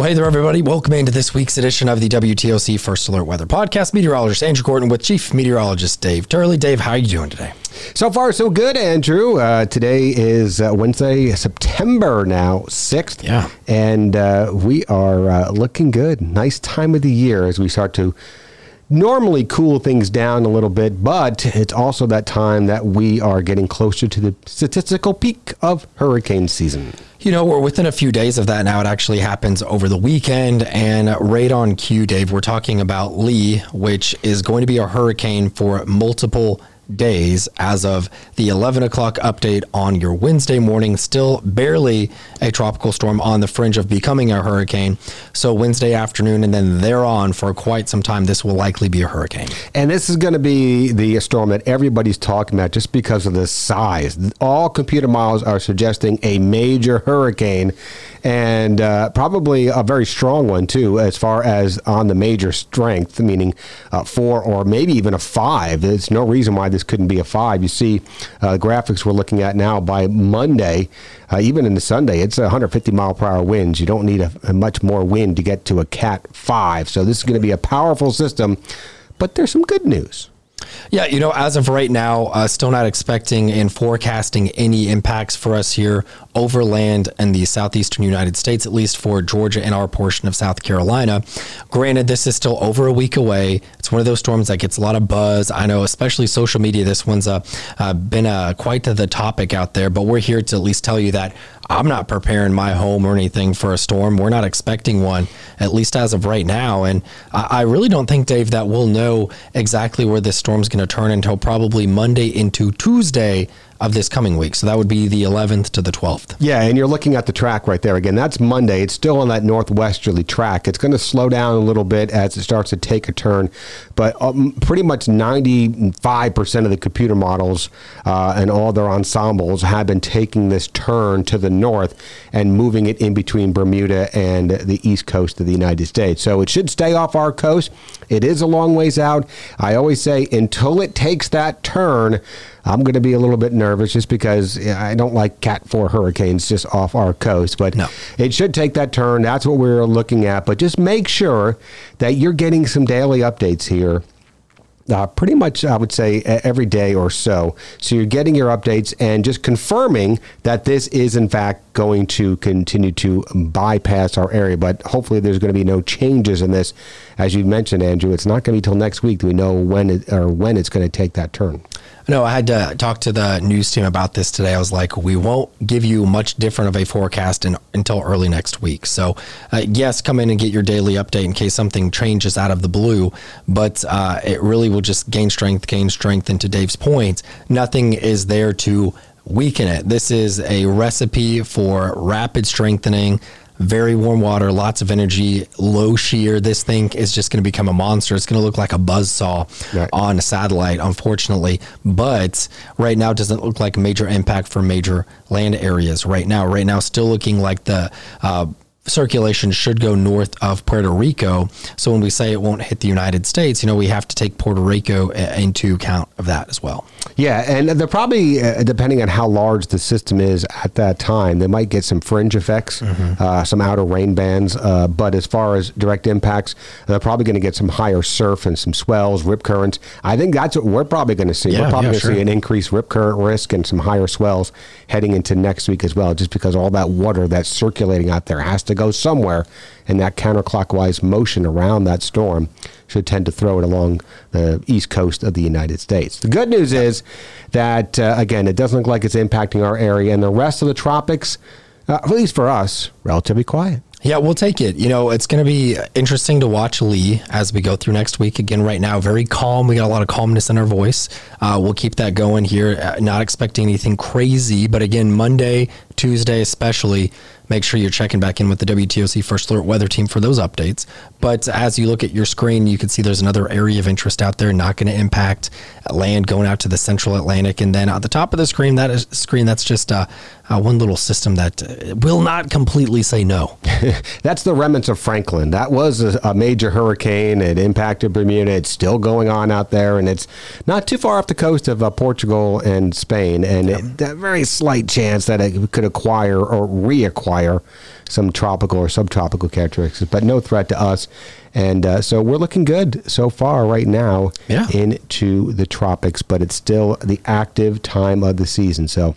Well, hey there, everybody. Welcome into this week's edition of the WTOC First Alert Weather Podcast. Meteorologist Andrew Gorton with Chief Meteorologist Dave Turley. Dave, how are you doing today? So far, so good, Andrew. Today is Wednesday, September now, 6th. Yeah. And we are looking good. Nice time of the year as we start to normally cool things down a little bit, but it's also that time that we are getting closer to the statistical peak of hurricane season. You know, we're within a few days of that now. It actually happens over the weekend, and right on cue, Dave, we're talking about Lee, which is going to be a hurricane for multiple days as of the 11 o'clock update on your Wednesday morning. Still barely a tropical storm, on the fringe of becoming a hurricane. So Wednesday afternoon and then thereon for quite some time, this will likely be a hurricane. And this is going to be the storm that everybody's talking about just because of the size. All computer models are suggesting a major hurricane, and probably a very strong one too, as far as on the major strength, meaning 4 or maybe even a 5. There's no reason why this couldn't be a 5. You see the graphics we're looking at now. By Monday, even into Sunday, it's 150 mile per hour winds. You don't need a much more wind to get to a Cat 5. So this is going to be a powerful system, but there's some good news. Yeah, you know, as of right now, still not expecting and forecasting any impacts for us here over land in the southeastern United States, at least for Georgia and our portion of South Carolina. Granted, this is still over a week away. It's one of those storms that gets a lot of buzz. I know, especially social media, this one's been quite the topic out there, but we're here to at least tell you that I'm not preparing my home or anything for a storm. We're not expecting one, at least as of right now. And I really don't think, Dave, that we'll know exactly where this storm's going to turn until probably Monday into Tuesday of this coming week. So that would be the 11th to the 12th. Yeah, and you're looking at the track right there again. That's Monday. It's still on that northwesterly track. It's going to slow down a little bit as it starts to take a turn, but pretty much 95% of the computer models and all their ensembles have been taking this turn to the north and moving it in between Bermuda and the east coast of the United States. So it should stay off our coast. It is a long ways out. I always say until it takes that turn, I'm going to be a little bit nervous just because I don't like Cat 4 hurricanes just off our coast, but it should take that turn. That's what we're looking at. But just make sure that you're getting some daily updates here. Pretty much, I would say, every day or so. So you're getting your updates and just confirming that this is, in fact, going to continue to bypass our area. But hopefully there's going to be no changes in this. As you mentioned, Andrew, it's not going to be till next week that we know when it's going to take that turn. No, I had to talk to the news team about this today. I was like, we won't give you much different of a forecast until early next week. So yes, come in and get your daily update in case something changes out of the blue, but it really will just gain strength. And to Dave's point, nothing is there to weaken it. This is a recipe for rapid strengthening. Very warm water, lots of energy, low shear. This thing is just going to become a monster. It's going to look like a buzzsaw on a satellite, unfortunately. But right now, it doesn't look like a major impact for major land areas right now. Right now, still looking like the circulation should go north of Puerto Rico. So when we say it won't hit the United States, you know, we have to take Puerto Rico into account of that as well. Yeah, and they're probably, depending on how large the system is at that time, they might get some fringe effects, some outer rain bands. But as far as direct impacts, they're probably going to get some higher surf and some swells, rip currents. I think that's what we're probably going to see. Yeah, we're probably going to see an increased rip current risk and some higher swells heading into next week as well, just because all that water that's circulating out there has to go somewhere, and that counterclockwise motion around that storm should tend to throw it along the east coast of the United States. The good news is that, again, it doesn't look like it's impacting our area, and the rest of the tropics, at least for us, relatively quiet. Yeah, we'll take it. You know, it's going to be interesting to watch Lee as we go through next week. Again, right now, very calm. We got a lot of calmness in our voice. We'll keep that going here. Not expecting anything crazy. But again, Monday, Tuesday especially, make sure you're checking back in with the WTOC First Alert Weather Team for those updates. But as you look at your screen, you can see there's another area of interest out there, not going to impact land going out to the central Atlantic. And then at the top of the screen, that's just one little system that will not completely say no. That's the remnants of Franklin. That was a major hurricane. It impacted Bermuda. It's still going on out there, and it's not too far off the coast of Portugal and Spain. And a very slight chance that it could have acquire or reacquire some tropical or subtropical characteristics, but no threat to us. And so we're looking good so far right now into the tropics, but it's still the active time of the season. So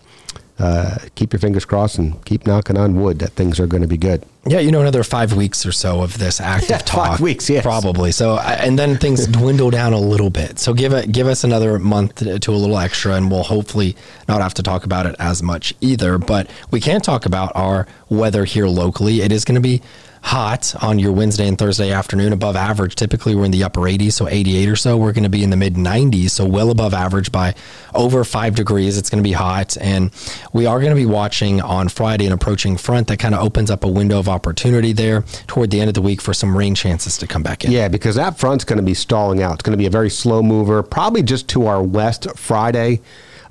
keep your fingers crossed and keep knocking on wood that things are going to be good. Yeah, you know, another 5 weeks or so of this active talk. 5 weeks, yes. Probably. So, and then things dwindle down a little bit. So give us another month to a little extra, and we'll hopefully not have to talk about it as much either. But we can talk about our weather here locally. It is going to be hot on your Wednesday and Thursday afternoon, above average. Typically, we're in the upper 80s, so 88 or so. We're going to be in the mid 90s, so well above average by over 5 degrees. It's going to be hot, and we are going to be watching on Friday an approaching front that kind of opens up a window of opportunity there toward the end of the week for some rain chances to come back in. Yeah, because that front's going to be stalling out. It's going to be a very slow mover, probably just to our west Friday.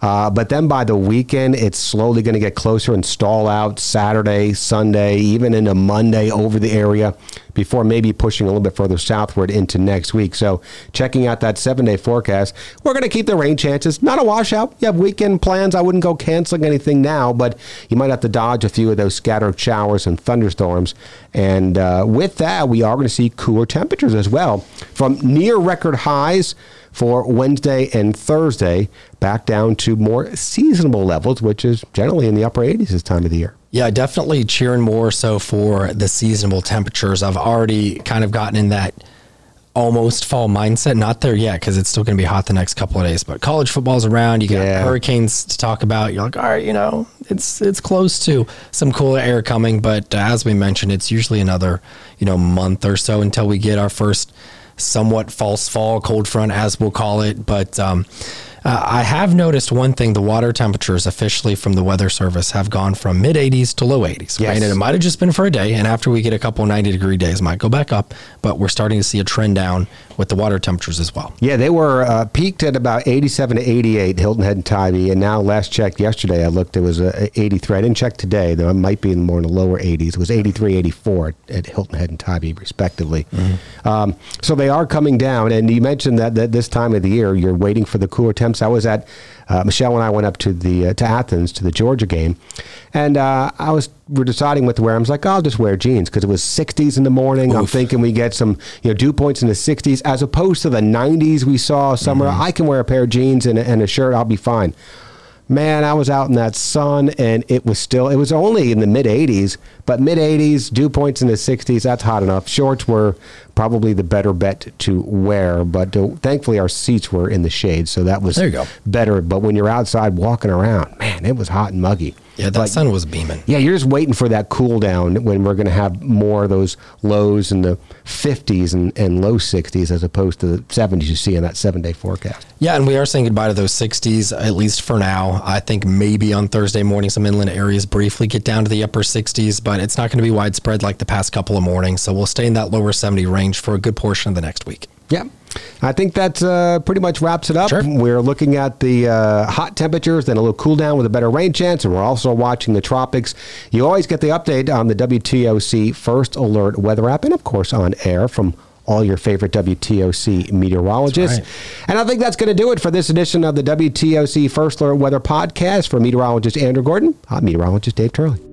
But then by the weekend, it's slowly going to get closer and stall out Saturday, Sunday, even into Monday over the area before maybe pushing a little bit further southward into next week. So checking out that 7-day forecast, we're going to keep the rain chances. Not a washout. You have weekend plans. I wouldn't go canceling anything now, but you might have to dodge a few of those scattered showers and thunderstorms. And with that, we are going to see cooler temperatures as well, from near record highs for Wednesday and Thursday, back down to more seasonable levels, which is generally in the upper 80s this time of the year. Yeah, definitely cheering more so for the seasonable temperatures. I've already kind of gotten in that almost fall mindset. Not there yet, because it's still going to be hot the next couple of days, but college football's around. You got hurricanes to talk about. You're like, all right, you know, it's close to some cooler air coming. But as we mentioned, it's usually another, you know, month or so until we get our first somewhat false fall, cold front, as we'll call it. But I have noticed one thing. The water temperatures officially from the Weather Service have gone from mid 80s to low 80s. Yes. Right? And it might have just been for a day. And after we get a couple 90-degree days, might go back up. But we're starting to see a trend down with the water temperatures as well. Yeah, they were peaked at about 87 to 88, Hilton Head and Tybee. And now last check yesterday, I looked, it was 83. I didn't check today, though it might be in more in the lower 80s. It was 83, 84 at Hilton Head and Tybee, respectively. Mm-hmm. So they are coming down. And you mentioned that this time of the year, you're waiting for the cooler temperatures. I was at, Michelle and I went up to Athens to the Georgia game, and we were deciding what to wear. I was like, I'll just wear jeans, because it was 60s in the morning. Oof. I'm thinking we get some, you know, dew points in the 60s as opposed to the 90s we saw summer. Mm-hmm. I can wear a pair of jeans and a shirt. I'll be fine. Man, I was out in that sun, and it was only in the mid-80s, but mid-80s, dew points in the 60s, that's hot enough. Shorts were probably the better bet to wear, but thankfully our seats were in the shade, so that was better. But when you're outside walking around, man, it was hot and muggy. Yeah, that sun was beaming. Yeah, you're just waiting for that cool down when we're going to have more of those lows in the 50s and low 60s as opposed to the 70s you see in that 7-day forecast. Yeah, and we are saying goodbye to those 60s, at least for now. I think maybe on Thursday morning, some inland areas briefly get down to the upper 60s, but it's not going to be widespread like the past couple of mornings. So we'll stay in that lower 70 range for a good portion of the next week. Yeah. I think that pretty much wraps it up. Sure. We're looking at the hot temperatures, then a little cool down with a better rain chance, and we're also watching the tropics. You always get the update on the WTOC First Alert weather app, and of course on air from all your favorite WTOC meteorologists. Right. And I think that's going to do it for this edition of the WTOC First Alert Weather Podcast. For meteorologist Andrew Gorton, I'm meteorologist Dave Turley.